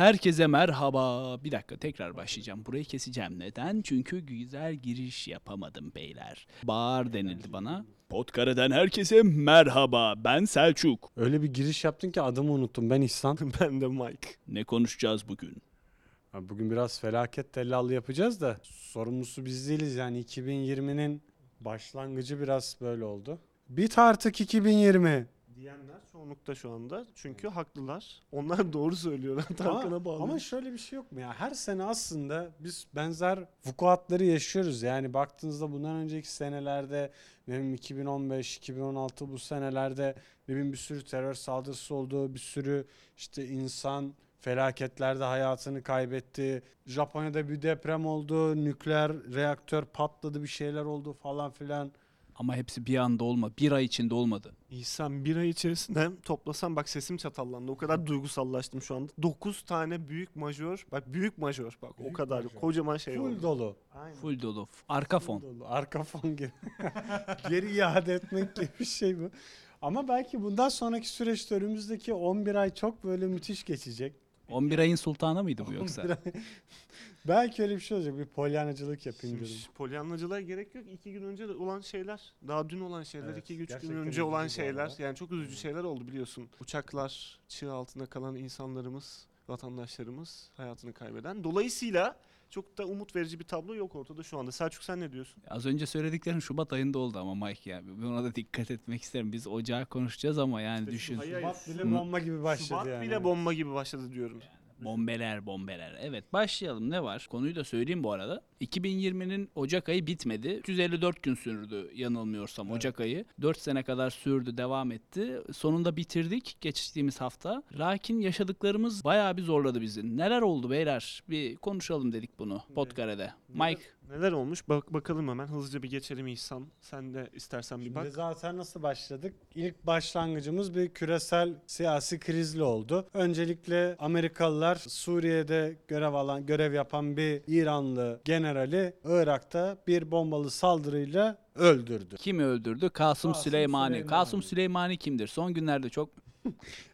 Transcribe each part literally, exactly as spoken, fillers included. Herkese merhaba. Bir dakika, tekrar başlayacağım. Burayı keseceğim. Neden? Çünkü güzel giriş yapamadım beyler. Bağır denildi bana. Podkara'dan herkese merhaba. Ben Selçuk. Öyle bir giriş yaptın ki adımı unuttum. Ben İhsan. Ben de Mike. Ne konuşacağız bugün? Bugün biraz felaket tellallı yapacağız da sorumlusu biz değiliz. Yani iki bin yirminin başlangıcı biraz böyle oldu. Bit artık iki bin yirmi. Diyenler çoğunlukta şu anda. Çünkü evet, haklılar. Onlar doğru söylüyorlar. Tarkan'a bağlı. Ama şöyle bir şey yok mu ya? Her sene aslında biz benzer vukuatları yaşıyoruz. Yani baktığınızda bundan önceki senelerde iki bin on beş iki bin on altı bu senelerde bir sürü terör saldırısı oldu. Bir sürü işte insan felaketlerde hayatını kaybetti. Japonya'da bir deprem oldu. Nükleer reaktör patladı. Bir şeyler oldu falan filan. Ama hepsi bir anda olma, bir ay içinde olmadı. İhsan, bir ay içerisinde toplasam bak sesim çatallandı. O kadar duygusallaştım şu anda. dokuz tane büyük majör, bak büyük majör bak büyük o kadar major. Kocaman şey full oldu. Full dolu. Aynen. Full dolu. Arka full fon. Dolu. Arka fon gibi. Geri iade etmek gibi bir şey bu. Ama belki bundan sonraki süreçte önümüzdeki on bir ay çok böyle müthiş geçecek. on bir ayın sultanı mıydı bu yoksa? Ay... Belki öyle bir şey olacak. Bir polyanacılık yapayım diyorum. Polyanacılığa gerek yok. İki gün önce de olan şeyler, daha dün olan şeyler, evet, iki üç gün önce olan şeyler. Oldu. Yani çok üzücü şeyler oldu biliyorsun. Uçaklar, çığ altında kalan insanlarımız, vatandaşlarımız hayatını kaybeden. Dolayısıyla çok da umut verici bir tablo yok ortada şu anda. Selçuk, sen ne diyorsun? Az önce söylediklerin Şubat ayında oldu ama Mike yani. Buna da dikkat etmek isterim. Biz ocağa konuşacağız ama yani işte düşün. Hayır, Şubat bile bomba gibi başladı Şubat yani. Şubat bile bomba gibi başladı diyorum. Yani bombeler bombeler. Evet, başlayalım, ne var? Konuyu da söyleyeyim bu arada. iki bin yirminin Ocak ayı bitmedi. üç yüz elli dört gün sürdü yanılmıyorsam, evet. Ocak ayı. dört sene kadar sürdü, devam etti. Sonunda bitirdik geçtiğimiz hafta. Lakin yaşadıklarımız bayağı bir zorladı bizi. Neler oldu beyler? Bir konuşalım dedik bunu Podkara'da. Mike. Neler olmuş? Bak bakalım hemen hızlıca bir geçelim İhsan. Sen de istersen bir şimdi bak. Zaten nasıl başladık? İlk başlangıcımız bir küresel siyasi krizle oldu. Öncelikle Amerikalılar Suriye'de görev alan, görev yapan bir İranlı genel generali Irak'ta bir bombalı saldırıyla öldürdü. Kim öldürdü? Kasım, Kasım Süleymani. Süleymani. Kasım Süleymani kimdir? Son günlerde çok...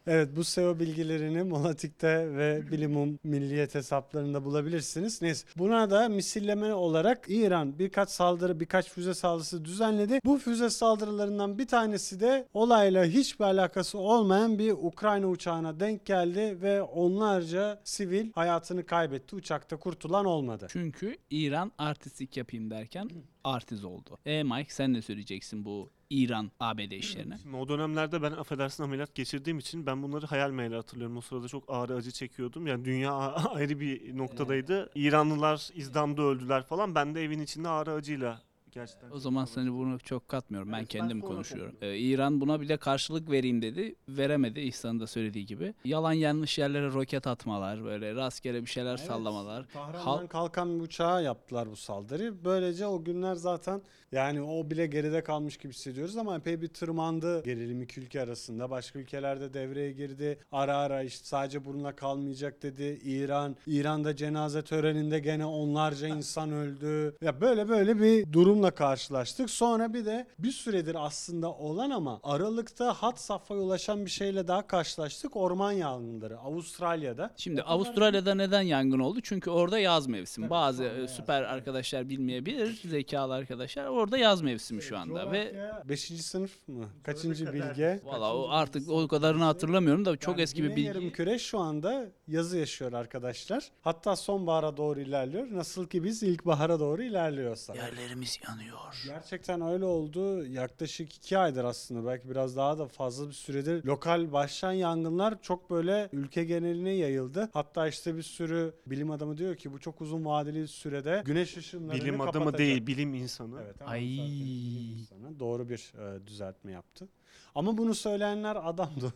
Evet, bu S E O bilgilerini Molatik'te ve Bilimum Milliyet hesaplarında bulabilirsiniz. Neyse, buna da misilleme olarak İran birkaç saldırı, birkaç füze saldırısı düzenledi. Bu füze saldırılarından bir tanesi de olayla hiçbir alakası olmayan bir Ukrayna uçağına denk geldi ve onlarca sivil hayatını kaybetti. Uçakta kurtulan olmadı. Çünkü İran artistlik yapayım derken artist oldu. E Mike, sen ne söyleyeceksin bu İran A B D işlerine? Şimdi o dönemlerde ben affedersin ameliyat geçirdiğim için ben bunları hayal meyli hatırlıyorum. O sırada çok ağır acı çekiyordum. Yani dünya ayrı bir noktadaydı. Evet. İranlılar izdamda öldüler falan. Ben de evin içinde ağır acıyla gerçekten. O zaman seni bunu çok katmıyorum. Ben evet, kendim ben konuşuyorum. Ee, İran buna bile karşılık vereyim dedi. Veremedi, İhsan'ın da söylediği gibi. Yalan yanlış yerlere roket atmalar, böyle rastgele bir şeyler, evet, sallamalar. Tahran'dan Hal- kalkan bir uçağa yaptılar bu saldırıyı. Böylece o günler zaten yani o bile geride kalmış gibi hissediyoruz ama epey bir tırmandı gerilim iki ülke arasında. Başka ülkelerde devreye girdi. Ara ara işte sadece bununla kalmayacak dedi. İran, İran'da cenaze töreninde gene onlarca insan öldü. Ya böyle böyle bir durumla karşılaştık. Sonra bir de bir süredir aslında olan ama Aralık'ta had safhaya ulaşan bir şeyle daha karşılaştık. Orman yangınları Avustralya'da. Şimdi Avustralya'da yani... neden yangın oldu? Çünkü orada yaz mevsimi. Evet, bazı süper yaz arkadaşlar bilmeyebilir. Zekalı arkadaşlar. Orada yaz mevsimi şu anda ve beşinci sınıf mı? Kaçıncı bilge? Valla o artık o kadarını hatırlamıyorum da çok yani eski bir bilgi. Yarımküre şu anda yazı yaşıyor arkadaşlar. Hatta sonbahara doğru ilerliyor. Nasıl ki biz ilkbahara doğru ilerliyorsak. Yerlerimiz yanıyor. Gerçekten öyle oldu. Yaklaşık iki aydır aslında, belki biraz daha da fazla bir süredir lokal başlayan yangınlar çok böyle ülke geneline yayıldı. Hatta işte bir sürü bilim adamı diyor ki bu çok uzun vadeli sürede güneş ışınlarını kapatacak. Bilim adamı kapatacak. Değil, bilim insanı. Evet, tamam. Ay. Bilim insanı. Doğru bir e, düzeltme yaptı. Ama bunu söyleyenler adamdı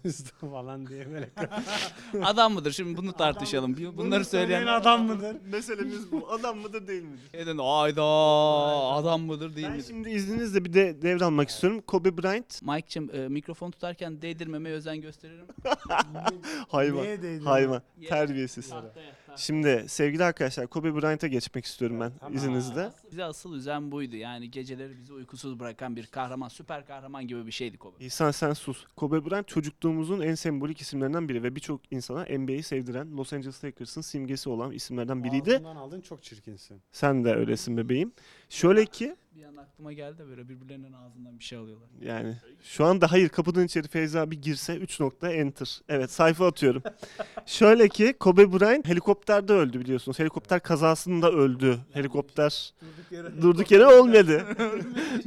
falan diye böyle. Adam mıdır? Şimdi bunu tartışalım. Adam, Bunları bunu söyleyen adam mıdır? Meselemiz bu. Adam mıdır değil midir? Neden? Ayda adam mıdır değil ben midir? Ben şimdi izninizle bir de devralmak istiyorum. Kobe Bryant. Mike'cığım e, mikrofon tutarken değdirmemeye özen gösteririm. Hayvan. Hayvan. Hayvan. Terbiyesiz. Tahtaya, tahtaya. Şimdi sevgili arkadaşlar, Kobe Bryant'a geçmek istiyorum ben, tamam, izninizle. Bize asıl üzen buydu. Yani geceleri bizi uykusuz bırakan bir kahraman, süper kahraman gibi bir şeydi Kobe. İhsan sen sus. Kobe Bryant çocukluğumuzun en sembolik isimlerinden biri ve birçok insana N B A'yi sevdiren, Los Angeles Lakers'ın simgesi olan isimlerden biriydi. Ağzından aldın, çok çirkinsin. Sen de öylesin bebeğim. Şöyle ki... Bir an aklıma geldi, böyle birbirlerinin ağzından bir şey alıyorlar. Yani şu anda hayır, kapıdan içeri Feyza bir girse üç nokta enter. Evet, sayfa atıyorum. Şöyle ki Kobe Bryant helikopterde öldü biliyorsunuz. Helikopter kazasında öldü. Helikopter durduk yere, durduk yere olmadı.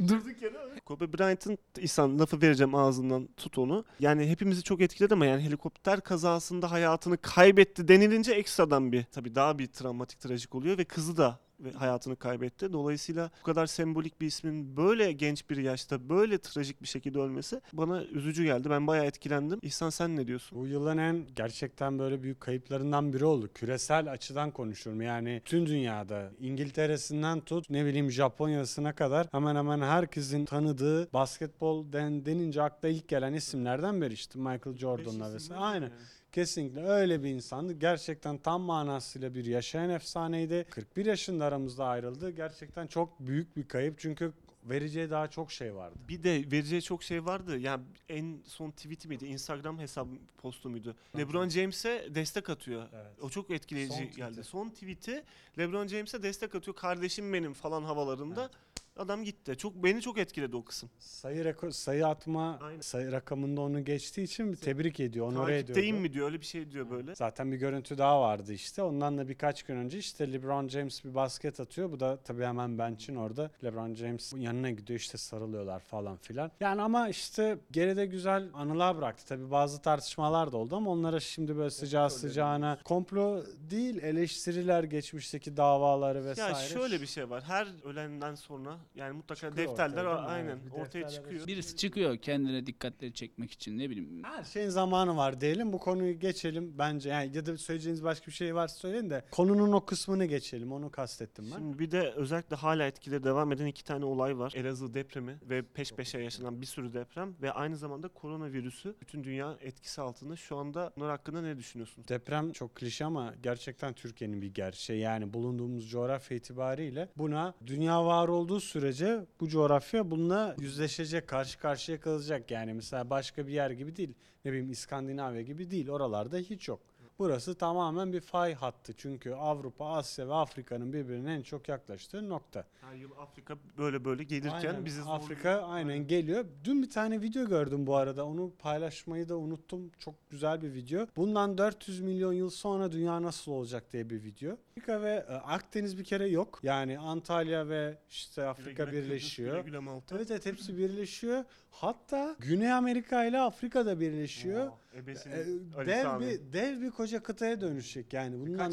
Durduk yere öldü. Kobe Bryant'ın, İhsan lafı vereceğim ağzından tut onu. Yani hepimizi çok etkiledi ama yani helikopter kazasında hayatını kaybetti denilince ekstradan bir tabii daha bir travmatik, trajik oluyor ve kızı da ve hayatını kaybetti. Dolayısıyla bu kadar sembolik bir ismin böyle genç bir yaşta böyle trajik bir şekilde ölmesi bana üzücü geldi. Ben bayağı etkilendim. İhsan sen ne diyorsun? Bu yılın en gerçekten böyle büyük kayıplarından biri oldu. Küresel açıdan konuşuyorum. Yani tüm dünyada, İngiltere'sinden tut ne bileyim Japonya'sına kadar hemen hemen herkesin tanıdığı, basketbol den, denince akla ilk gelen isimlerden biri, işte Michael Jordan'la vesaire. Aynen. Yani. Kesinlikle öyle bir insandı. Gerçekten tam manasıyla bir yaşayan efsaneydi. kırk bir yaşında aramızda ayrıldı. Gerçekten çok büyük bir kayıp çünkü vereceği daha çok şey vardı. Bir de vereceği çok şey vardı. Yani en son tweet miydi? Instagram hesabı postu muydu? LeBron James'e destek atıyor. Evet. O çok etkileyici son geldi. Tweeti. Son tweet'i LeBron James'e destek atıyor. Kardeşim benim falan havalarında. Evet. Adam gitti. Çok beni çok etkiledi o kısım. Sayı reko, sayı atma sayı rakamında onu geçtiği için tebrik ediyor. Onu oraya diyor. Takipteyim mi diyor? Öyle bir şey diyor böyle. Zaten bir görüntü daha vardı işte. Ondan da birkaç gün önce işte LeBron James bir basket atıyor. Bu da tabii hemen bench'in orada. LeBron James yanına gidiyor, işte sarılıyorlar falan filan. Yani ama işte geride güzel anılar bıraktı. Tabii bazı tartışmalar da oldu ama onlara şimdi böyle sıcağı sıcağına komplo değil, eleştiriler, geçmişteki davaları vesaire. Ya şöyle bir şey var. Her ölenden sonra yani mutlaka çıkıyor defterler ortaya, aynen bir ortaya defterler çıkıyor. Birisi çıkıyor kendine dikkatleri çekmek için, ne bileyim. Her şeyin zamanı var diyelim, bu konuyu geçelim bence. Yani ya da söyleyeceğiniz başka bir şey varsa söyleyin de konunun o kısmını geçelim, onu kastettim ben. Şimdi bir de özellikle hala etkileri devam eden iki tane olay var. Elazığ depremi ve peş peşe yaşanan bir sürü deprem ve aynı zamanda koronavirüsü bütün dünya etkisi altında. Şu anda bunlar hakkında ne düşünüyorsunuz? Deprem çok klişe ama gerçekten Türkiye'nin bir gerçeği. Yani bulunduğumuz coğrafya itibariyle buna, dünya var olduğu sürece bu coğrafya bununla yüzleşecek, karşı karşıya kalacak. Yani mesela başka bir yer gibi değil, ne bileyim İskandinavya gibi değil, oralarda hiç yok. Burası tamamen bir fay hattı çünkü Avrupa, Asya ve Afrika'nın birbirine en çok yaklaştığı nokta. Her yıl Afrika böyle böyle gelirken aynen, bizi zorluyor. Afrika aynen geliyor. Dün bir tane video gördüm bu arada, onu paylaşmayı da unuttum. Çok güzel bir video. Bundan dört yüz milyon yıl sonra dünya nasıl olacak diye bir video. Afrika ve Akdeniz bir kere yok. Yani Antalya ve işte Afrika güle güle birleşiyor. Güle güle evet evet, hepsi birleşiyor. Hatta Güney Amerika ile Afrika da birleşiyor. Wow. Ebesinin, dev bir, dev bir koca kıtaya dönüşecek yani. Bundan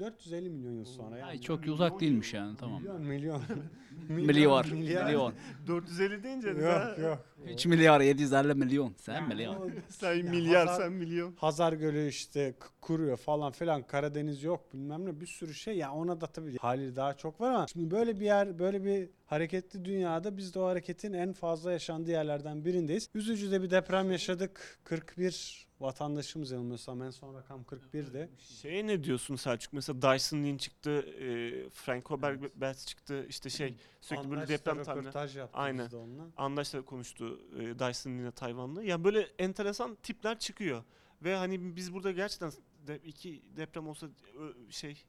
dört yüz elli milyon yıl sonra. Yani. Ay çok uzak değilmiş yani, tamam. Milyon milyon. Milyar. Milyar. dört yüz elli deyince yok, de. Yok yok. üç milyar yedi yüz elli milyon. Sen yani, milyar. Sen yani milyar Hazar, sen milyon. Hazar Gölü işte kuruyor falan filan. Karadeniz yok bilmem ne, bir sürü şey. Yani ona da tabii hali daha çok var ama. Şimdi böyle bir yer, böyle bir hareketli dünyada biz de o hareketin en fazla yaşandığı yerlerden birindeyiz. Üzücü de bir deprem yaşadık. kırk bir vatandaşımız yanılmıyorsam en son rakam kırk bir'de. Şeye ne diyorsun Selçuk? Mesela Dyson Lin çıktı, e, Frank Oberberg evet. çıktı. İşte şey sürekli böyle deprem tarzı. Röportaj yaptı aynen. Biz onunla. Andaş'la konuştu e, Dyson Lin'le Tayvanlı. Yani böyle enteresan tipler çıkıyor. Ve hani biz burada gerçekten de, iki deprem olsa ö, şey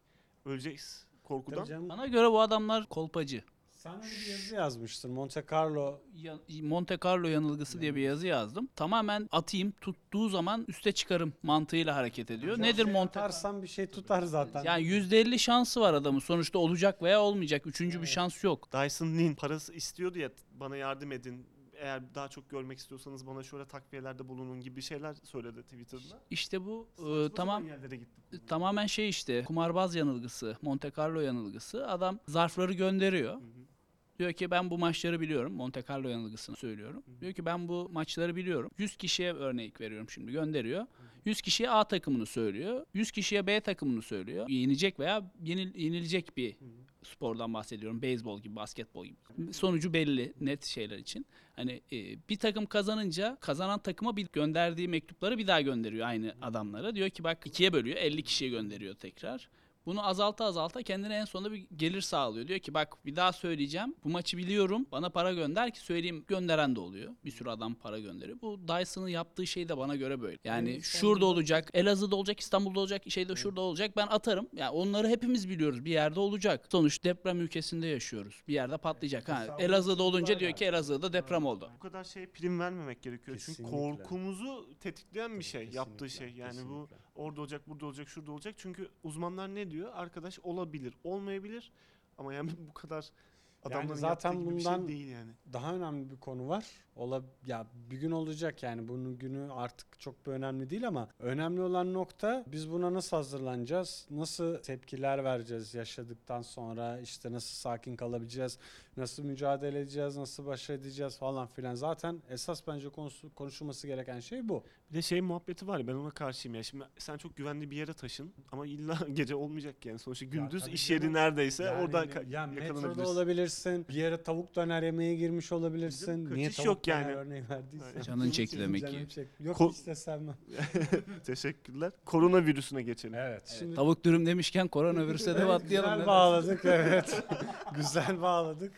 öleceğiz korkudan. Bana göre bu adamlar kolpacı. Sen bir yazı yazmıştın. Monte Carlo ya, Monte Carlo yanılgısı yani. Diye bir yazı yazdım. Tamamen atayım, tuttuğu zaman üste çıkarım mantığıyla hareket ediyor. Yani nedir şey Monte Carlo? Bir şey tutar zaten. Yani yüzde elli şansı var adamın. Sonuçta olacak veya olmayacak. Üçüncü evet. bir şans yok. Dyson Lin parası istiyordu ya, bana yardım edin. Eğer daha çok görmek istiyorsanız bana şöyle takviyelerde bulunun gibi şeyler söyledi Twitter'da. İşte bu e, tamam tamamen şey işte kumarbaz yanılgısı, Monte Carlo yanılgısı. Adam zarfları gönderiyor. Hı hı. Diyor ki ben bu maçları biliyorum. Monte Carlo yanılgısını söylüyorum. Hı. Diyor ki ben bu maçları biliyorum. yüz kişiye örnek veriyorum şimdi, gönderiyor. yüz kişiye A takımını söylüyor. yüz kişiye B takımını söylüyor. Yenecek veya yenil, yenilecek bir spordan bahsediyorum. Beyzbol gibi, basketbol gibi. Sonucu belli, net şeyler için. Hani e, bir takım kazanınca kazanan takıma bir gönderdiği mektupları bir daha gönderiyor aynı adamlara. Diyor ki bak ikiye bölüyor. elli kişiye gönderiyor tekrar. Bunu azalta azalta kendine en sonunda bir gelir sağlıyor. Diyor ki bak bir daha söyleyeceğim. Bu maçı biliyorum. Bana para gönder ki söyleyeyim. Gönderen de oluyor. Bir sürü adam para gönderiyor. Bu Dyson'ın yaptığı şey de bana göre böyle. Yani evet, şurada olacak, Elazığ'da olacak, İstanbul'da olacak, şeyde evet. şurada olacak. Ben atarım. Yani onları hepimiz biliyoruz. Bir yerde olacak. Sonuç deprem ülkesinde yaşıyoruz. Bir yerde patlayacak. Evet, ha, Elazığ'da olunca diyor yani. ki Elazığ'da deprem evet. oldu. Bu kadar şeye prim vermemek gerekiyor. Kesinlikle. Çünkü korkumuzu tetikleyen bir şey. Kesinlikle. Yaptığı şey. Yani Kesinlikle. bu orada olacak, burada olacak, şurada olacak. Çünkü uzmanlar ne diyor? Arkadaş olabilir, olmayabilir. Ama yani bu kadar adamların yani zaten bundan şey değil yani. Daha önemli bir konu var. Ola ya bir gün olacak yani bunun günü artık çok bir önemli değil ama önemli olan nokta biz buna nasıl hazırlanacağız? Nasıl tepkiler vereceğiz yaşadıktan sonra? İşte nasıl sakin kalabileceğiz? Nasıl mücadele edeceğiz? Nasıl baş edeceğiz falan filan. Zaten esas bence konusu, konuşulması gereken şey bu. Bir de şey muhabbeti var ya, ben ona karşıyım ya. Şimdi sen çok güvenli bir yere taşın ama illa gece olmayacak yani. Sonuçta gündüz ya, iş yeri neredeyse yani, oradan yani, yani yakalanabilirsin. olabilirsin. Bir yere tavuk döner yemeğe girmiş olabilirsin. Niye tavuk yok yani. Örneği verdiysen. Canın çekti demek ki. Çek. Yok Ko- istesem ben. Teşekkürler. Koronavirüsüne geçelim. Evet. evet. Şimdi... Tavuk dürüm demişken koronavirüse de atlayalım. Güzel bağladık evet. Güzel bağladık.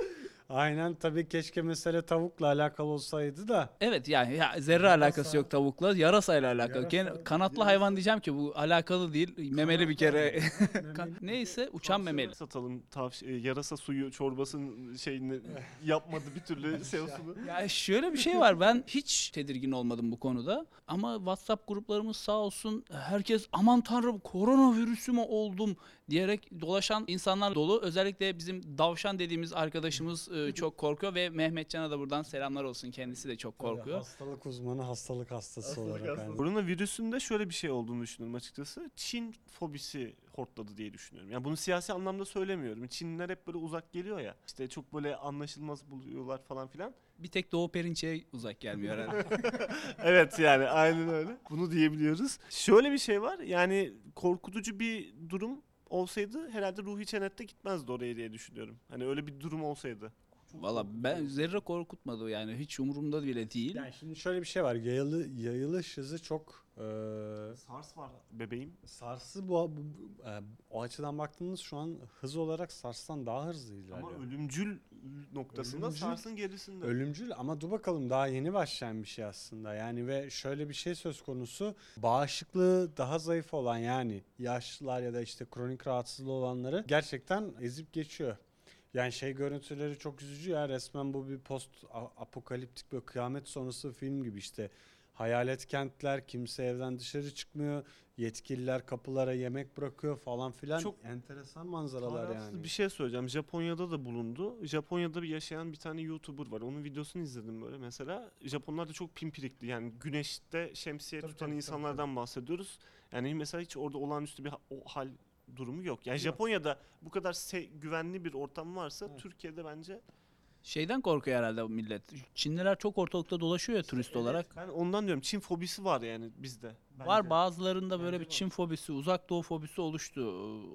Aynen tabii keşke mesele tavukla alakalı olsaydı da. Evet yani ya, zerre yarasa, alakası yok tavukla. Yarasayla alakalı. Yarasa, kanatlı değil. Hayvan diyeceğim ki bu alakalı değil. Kanatlı memeli bir kere. Memeli. Neyse uçan memeli. Satalım tavş- yarasa suyu çorbasının şeyini yapmadı bir türlü seosunu. Ya şöyle bir şey var, ben hiç tedirgin olmadım bu konuda. Ama WhatsApp gruplarımız sağ olsun herkes aman tanrım koronavirüsü mü oldum diyerek dolaşan insanlar dolu. Özellikle bizim Davşan dediğimiz arkadaşımız çok korkuyor ve Mehmetcan'a da buradan selamlar olsun. Kendisi de çok korkuyor. Yani hastalık uzmanı, hastalık hastası hastalık olarak. Hastalık. Yani. Koronavirüsünde şöyle bir şey olduğunu düşünüyorum açıkçası. Çin fobisi hortladı diye düşünüyorum. Yani bunu siyasi anlamda söylemiyorum. Çinliler hep böyle uzak geliyor ya. İşte çok böyle anlaşılmaz buluyorlar falan filan. Bir tek Doğu Perinçe'ye uzak gelmiyor herhalde. Evet yani aynen öyle. Bunu diyebiliyoruz. Şöyle bir şey var. Yani korkutucu bir durum olsaydı herhalde ruhi çenette gitmezdi oraya diye düşünüyorum. Hani öyle bir durum olsaydı. Valla ben zerre korkutmadı yani, hiç umurumda bile değil. Yani şimdi şöyle bir şey var, yayılı, yayılış hızı çok... Ee, SARS var bebeğim. SARS'ı bu, bu, o açıdan baktığınız şu an hız olarak SARS'tan daha hızlı ilerliyor. Ama ölümcül noktasında ölümcül, SARS'ın gerisinde. Ölümcül ama dur bakalım daha yeni başlayan bir şey aslında yani ve şöyle bir şey söz konusu, bağışıklığı daha zayıf olan yani yaşlılar ya da işte kronik rahatsızlığı olanları gerçekten ezip geçiyor. Yani şey görüntüleri çok üzücü ya, resmen bu bir post apokaliptik böyle kıyamet sonrası film gibi işte. Hayalet kentler, kimse evden dışarı çıkmıyor, yetkililer kapılara yemek bırakıyor falan filan. Çok enteresan manzaralar yani. Bir şey söyleyeceğim, Japonya'da da bulundu. Japonya'da bir yaşayan bir tane YouTuber var, onun videosunu izledim böyle mesela. Japonlar da çok pimpirikli yani, güneşte şemsiye tabii, tutan tabii, insanlardan tabii. bahsediyoruz. Yani mesela hiç orada olağanüstü bir hal... durumu yok. Yani yok. Japonya'da bu kadar se- güvenli bir ortam varsa evet. Türkiye'de bence... Şeyden korkuyor herhalde millet. Çinliler çok ortalıkta dolaşıyor ya turist evet, olarak. Ben ondan diyorum, Çin fobisi var yani bizde. Bence. Var bazılarında böyle bence bir Çin var. Fobisi, uzak doğu fobisi oluştu.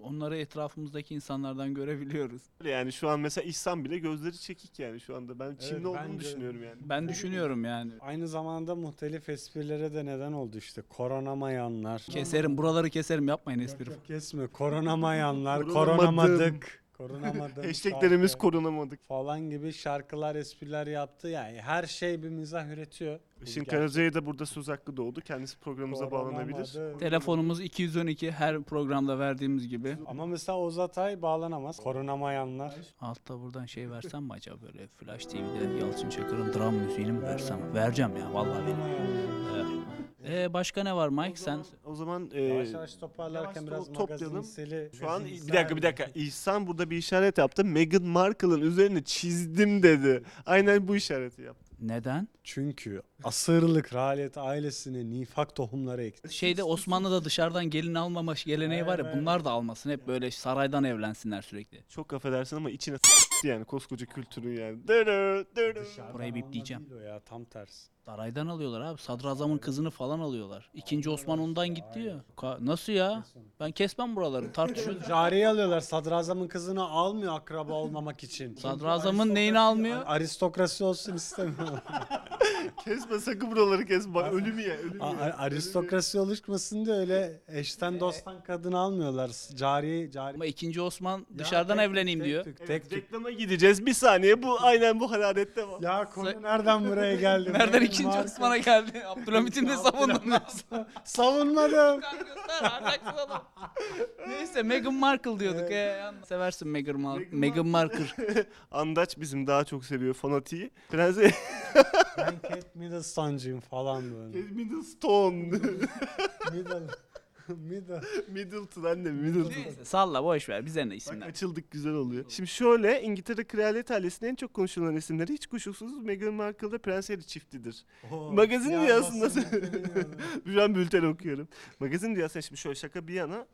Onları etrafımızdaki insanlardan görebiliyoruz. Yani şu an mesela İhsan bile gözleri çekik yani şu anda. Ben Çinli evet, olduğunu düşünüyorum yani. Ben düşünüyorum yani. Aynı zamanda muhtelif esprilere de neden oldu işte. Koronamayanlar. Keserim buraları keserim, yapmayın espri. Yok, yok, kesme. Koronamayanlar, koronamadık. Korunamadık. Hashtaglerimiz korunamadık. Falan gibi şarkılar, espriler yaptı. Yani her şey bir mizah üretiyor. Işın Karaca'ya da burada söz hakkı doğdu. Kendisi programımıza bağlanabilir. Telefonumuz iki yüz on iki her programda verdiğimiz gibi. Ama mesela Oğuz Atay bağlanamaz. Korunamayanlar. Altta buradan şey versem mi acaba böyle Flash T V'de Yalçın Çakır'ın dram müziğini mi versem? Vereceğim ya vallahi benim. Ee, başka ne var Mike sen? O zaman, o zaman e, yavaş yavaş toparlarken yavaş biraz toplayalım. Şu an bir dakika bir dakika. İhsan burada bir işaret yaptı. Meghan Markle'ın üzerine çizdim dedi. Aynen bu işareti yaptı. Neden? Çünkü asırlık kraliyet ailesine nifak tohumları ekti. Şeyde Osmanlı'da dışarıdan gelin almama geleneği var ya, bunlar da almasın. Hep böyle saraydan evlensinler sürekli. Çok affedersin ama içine s**tı yani koskoca kültürün yani. Burayı bipleyeceğim. Tam tersi. Saraydan alıyorlar abi. Sadrazamın kızını falan alıyorlar. İkinci Osman ondan gitti ya. Ka- nasıl ya? Ben kesmem buraları. Tartışıyoruz. Cariye alıyorlar. Sadrazamın kızını almıyor akraba olmamak için. Sadrazamın neyini almıyor? Aristokrasi olsun istemiyor. Kesme sakın buraları kesme. Bak ölüm ye. Ölüm ye. Aristokrasi oluşmasın diye öyle eşten dosttan kadın almıyorlar. Cariye. Cari. Ama ikinci Osman dışarıdan ya, evleneyim tek, diyor. Tek, tek, evet, tek, reklama tek. Gideceğiz. Bir saniye bu aynen bu halalette var. Ya konu nereden buraya geldi? Nereden ikinci Marka. Osman'a geldi? Abdülhamit'in de savundum. Savunmadım. Neyse Meghan Markle diyorduk. Evet. E, seversin Meghan Markle. Meghan Markle. Andaç bizim daha çok seviyor fanatiği. Prense... Ben Kate Middleton'cuyum falan böyle. Kate Middleton. Middle. Middle. Middleton anne Middleton. Neyse salla boşver bize ne isimler. Bak açıldık güzel oluyor. Şimdi şöyle İngiltere Kraliyet ailesinin en çok konuşulan isimleri hiç kuşkusuz Meghan Markle ve Prens Harry çiftidir. Oo, magazin dünyasında. Bir an bülten okuyorum. Magazin dünyasında şimdi şöyle şaka bir yana.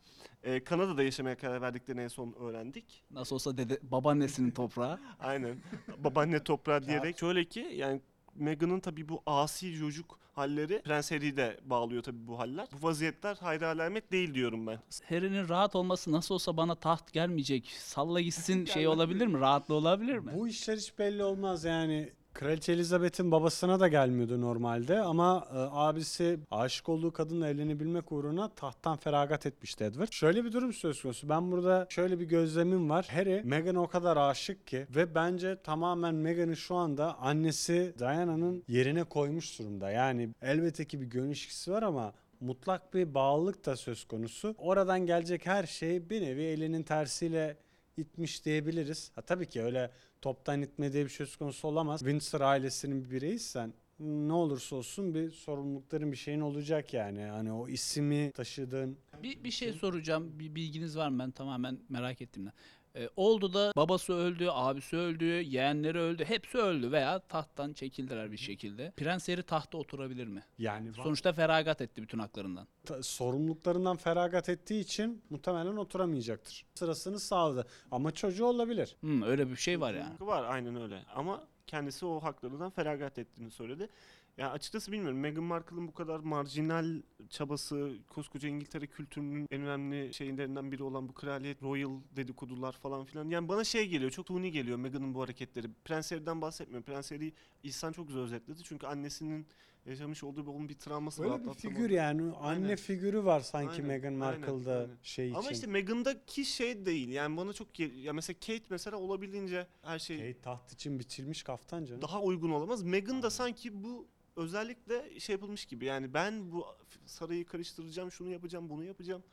Ee, Kanada'da yaşamaya karar verdiklerini en son öğrendik. Nasıl olsa dede, babaannesinin toprağı. Aynen. Babaanne toprağı diyerek. Şöyle ki yani Meghan'ın tabii bu asi çocuk halleri Prens Harry'i de bağlıyor tabii bu haller. Bu vaziyetler hayra alamet değil diyorum ben. Harry'nin rahat olması nasıl olsa bana taht gelmeyecek. Salla gitsin şey olabilir mi? Rahatlı olabilir mi? Bu işler hiç belli olmaz yani. Kraliçe Elizabeth'in babasına da gelmiyordu normalde ama e, abisi aşık olduğu kadınla evlenebilmek uğruna tahttan feragat etmişti Edward. Şöyle bir durum söz konusu. Ben burada şöyle bir gözlemim var. Harry Meghan'a o kadar aşık ki ve bence tamamen Meghan'ı şu anda annesi Diana'nın yerine koymuş durumda. Yani elbette ki bir gönül ilişkisi var ama mutlak bir bağlılık da söz konusu. Oradan gelecek her şey bir nevi elinin tersiyle itmiş diyebiliriz. Ha tabii ki öyle toptan itme diye bir söz konusu olamaz. Windsor ailesinin bir bireysen ne olursa olsun bir sorumlulukların bir şeyin olacak yani. Hani o ismi taşıdığın. Bir, bir şey soracağım. Bir bilginiz var mı? Ben tamamen merak ettim. Ee, oldu da babası öldü, abisi öldü, yeğenleri öldü. Hepsi öldü veya tahttan çekildiler bir şekilde. Prens Harry tahta oturabilir mi? Yani sonuçta feragat etti bütün haklarından. Ta, sorumluluklarından feragat ettiği için muhtemelen oturamayacaktır. Sırasını sağladı ama çocuğu olabilir. Hmm, öyle bir şey var yani. Var aynen öyle ama kendisi o haklarından feragat ettiğini söyledi. Ya açıkçası bilmiyorum. Meghan Markle'ın bu kadar marjinal çabası, koskoca İngiltere kültürünün en önemli şeylerinden biri olan bu kraliyet, royal dedikodular falan filan. Yani bana şey geliyor, çok tuni geliyor Meghan'ın bu hareketleri. Prens Harry'den bahsetmiyorum. Prens Harry'i İhsan çok güzel özetledi. Çünkü annesinin yaşamış olduğu bir onun bir travması var. Böyle bir figür yani. Anne aynen. Figürü var sanki aynen. Meghan Markle'da aynen. Aynen. Şey için. Ama işte Meghan'daki şey değil. Yani bana çok ya mesela Kate mesela olabildiğince her şey. Kate taht için biçilmiş kaftan canım. Daha uygun olamaz. Meghan aynen. Da sanki bu özellikle şey yapılmış gibi yani ben bu sarayı karıştıracağım, şunu yapacağım, bunu yapacağım.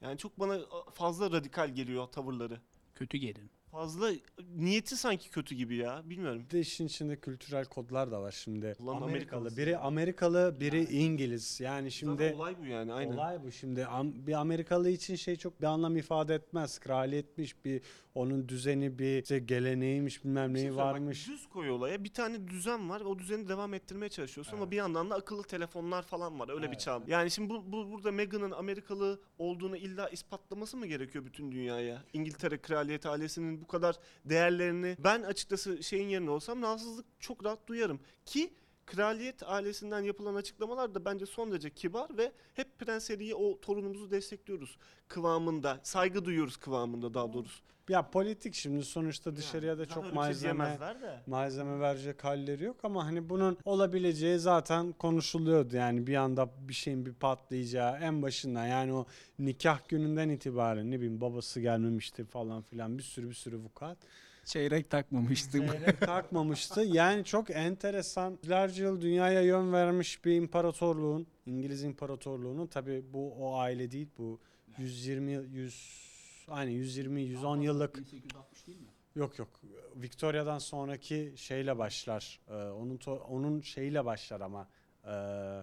Yani çok bana fazla radikal geliyor tavırları. Kötü gelin. Fazla niyeti sanki kötü gibi ya bilmiyorum. Bir de işin içinde kültürel kodlar da var şimdi. Ulan Amerikalı, biri Amerikalı, biri yani. İngiliz. Yani şimdi zaten olay bu yani aynen. Olay bu şimdi. Bir Amerikalı için şey çok bir anlam ifade etmez. Kraliyetmiş bir onun düzeni bir işte geleneğiymiş bilmem neyi işte varmış. Bak, düz koy olaya bir tane düzen var o düzeni devam ettirmeye çalışıyorsun evet. Ama bir yandan da akıllı telefonlar falan var öyle evet. Bir çağ. Yani şimdi bu, bu burada Meghan'ın Amerikalı olduğunu illa ispatlaması mı gerekiyor bütün dünyaya? İngiltere Kraliyet ailesinin bu kadar değerlerini ben açıkçası şeyin yerine olsam rahatsızlık çok rahat duyarım ki kraliyet ailesinden yapılan açıklamalar da bence son derece kibar ve hep Prens Harry'yi o torunumuzu destekliyoruz kıvamında saygı duyuyoruz kıvamında daha doğrusu. Ya politik şimdi sonuçta dışarıya yani, da çok malzeme malzeme verecek halleri yok ama hani bunun olabileceği zaten konuşuluyordu yani bir anda bir şeyin bir patlayacağı en başından yani o nikah gününden itibaren ne bileyim babası gelmemişti falan filan bir sürü bir sürü vukuat. Çeyrek takmamıştı. Çeyrek takmamıştı. Yani çok enteresan. Yüzlerce yıl dünyaya yön vermiş bir imparatorluğun, İngiliz imparatorluğunun tabii bu o aile değil bu yüz yirmi yüz aynı yüz yirmi yüz on yıllık. bin sekiz yüz altmış değil mi? Yok yok. Victoria'dan sonraki şeyle başlar. Ee, onun to- onun şeyle başlar ama ee,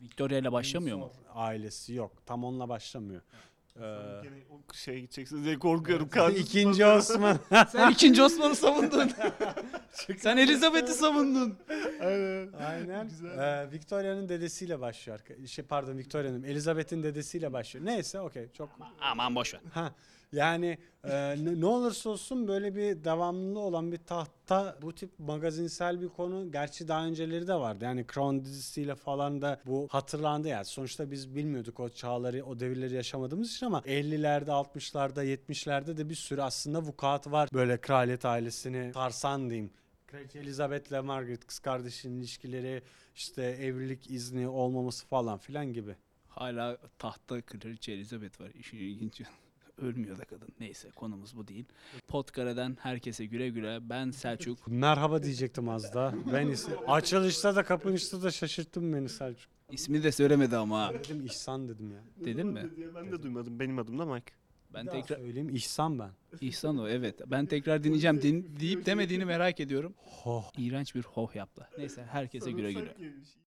Victoria ile başlamıyor mu? Ailesi yok. Tam onunla başlamıyor. Evet. Ee, o şeye gideceksiniz diye korkuyorum. Evet, ikinci Osman. Sen ikinci Osman'ı savundun. Sen Elizabeth'i savundun. Aynen. Aynen. Ee, Victoria'nın dedesiyle başlıyor. Şey, pardon Victoria'nın, Elizabeth'in dedesiyle başlıyor. Neyse okey. Çok... Aman, aman boşver. Ha, yani e, ne olursa olsun böyle bir devamlı olan bir tahtta bu tip magazinsel bir konu. Gerçi daha önceleri de vardı. Yani Crown dizisiyle falan da bu hatırlandı yani. Sonuçta biz bilmiyorduk o çağları, o devirleri yaşamadığımız için ama ellilerde, altmışlarda, yetmişlerde de bir sürü aslında vukuat var. Böyle kraliyet ailesini tarsan diyeyim. Kraliçe Elizabeth ile Margaret kız kardeşinin ilişkileri, işte evlilik izni olmaması falan filan gibi. Hala tahtta Kraliçe Elizabeth var. İşin ilginç. Ölmüyor da kadın. Neyse konumuz bu değil. Podkara'dan herkese güle güle. Ben Selçuk. Merhaba diyecektim az daha. Ben is- Açılışta da kapanışta da şaşırttın beni Selçuk. İsmini de söylemedi ama. Dedim İhsan dedim ya. Dedin mi? Ben de duymadım. Benim adım da Mike. Ben tekrar söyleyeyim İhsan ben. İhsan o evet. Ben tekrar dinleyeceğim. Din, deyip demediğini merak ediyorum. Hoh. İğrenç bir hoh yaptı. Neyse herkese güle güle.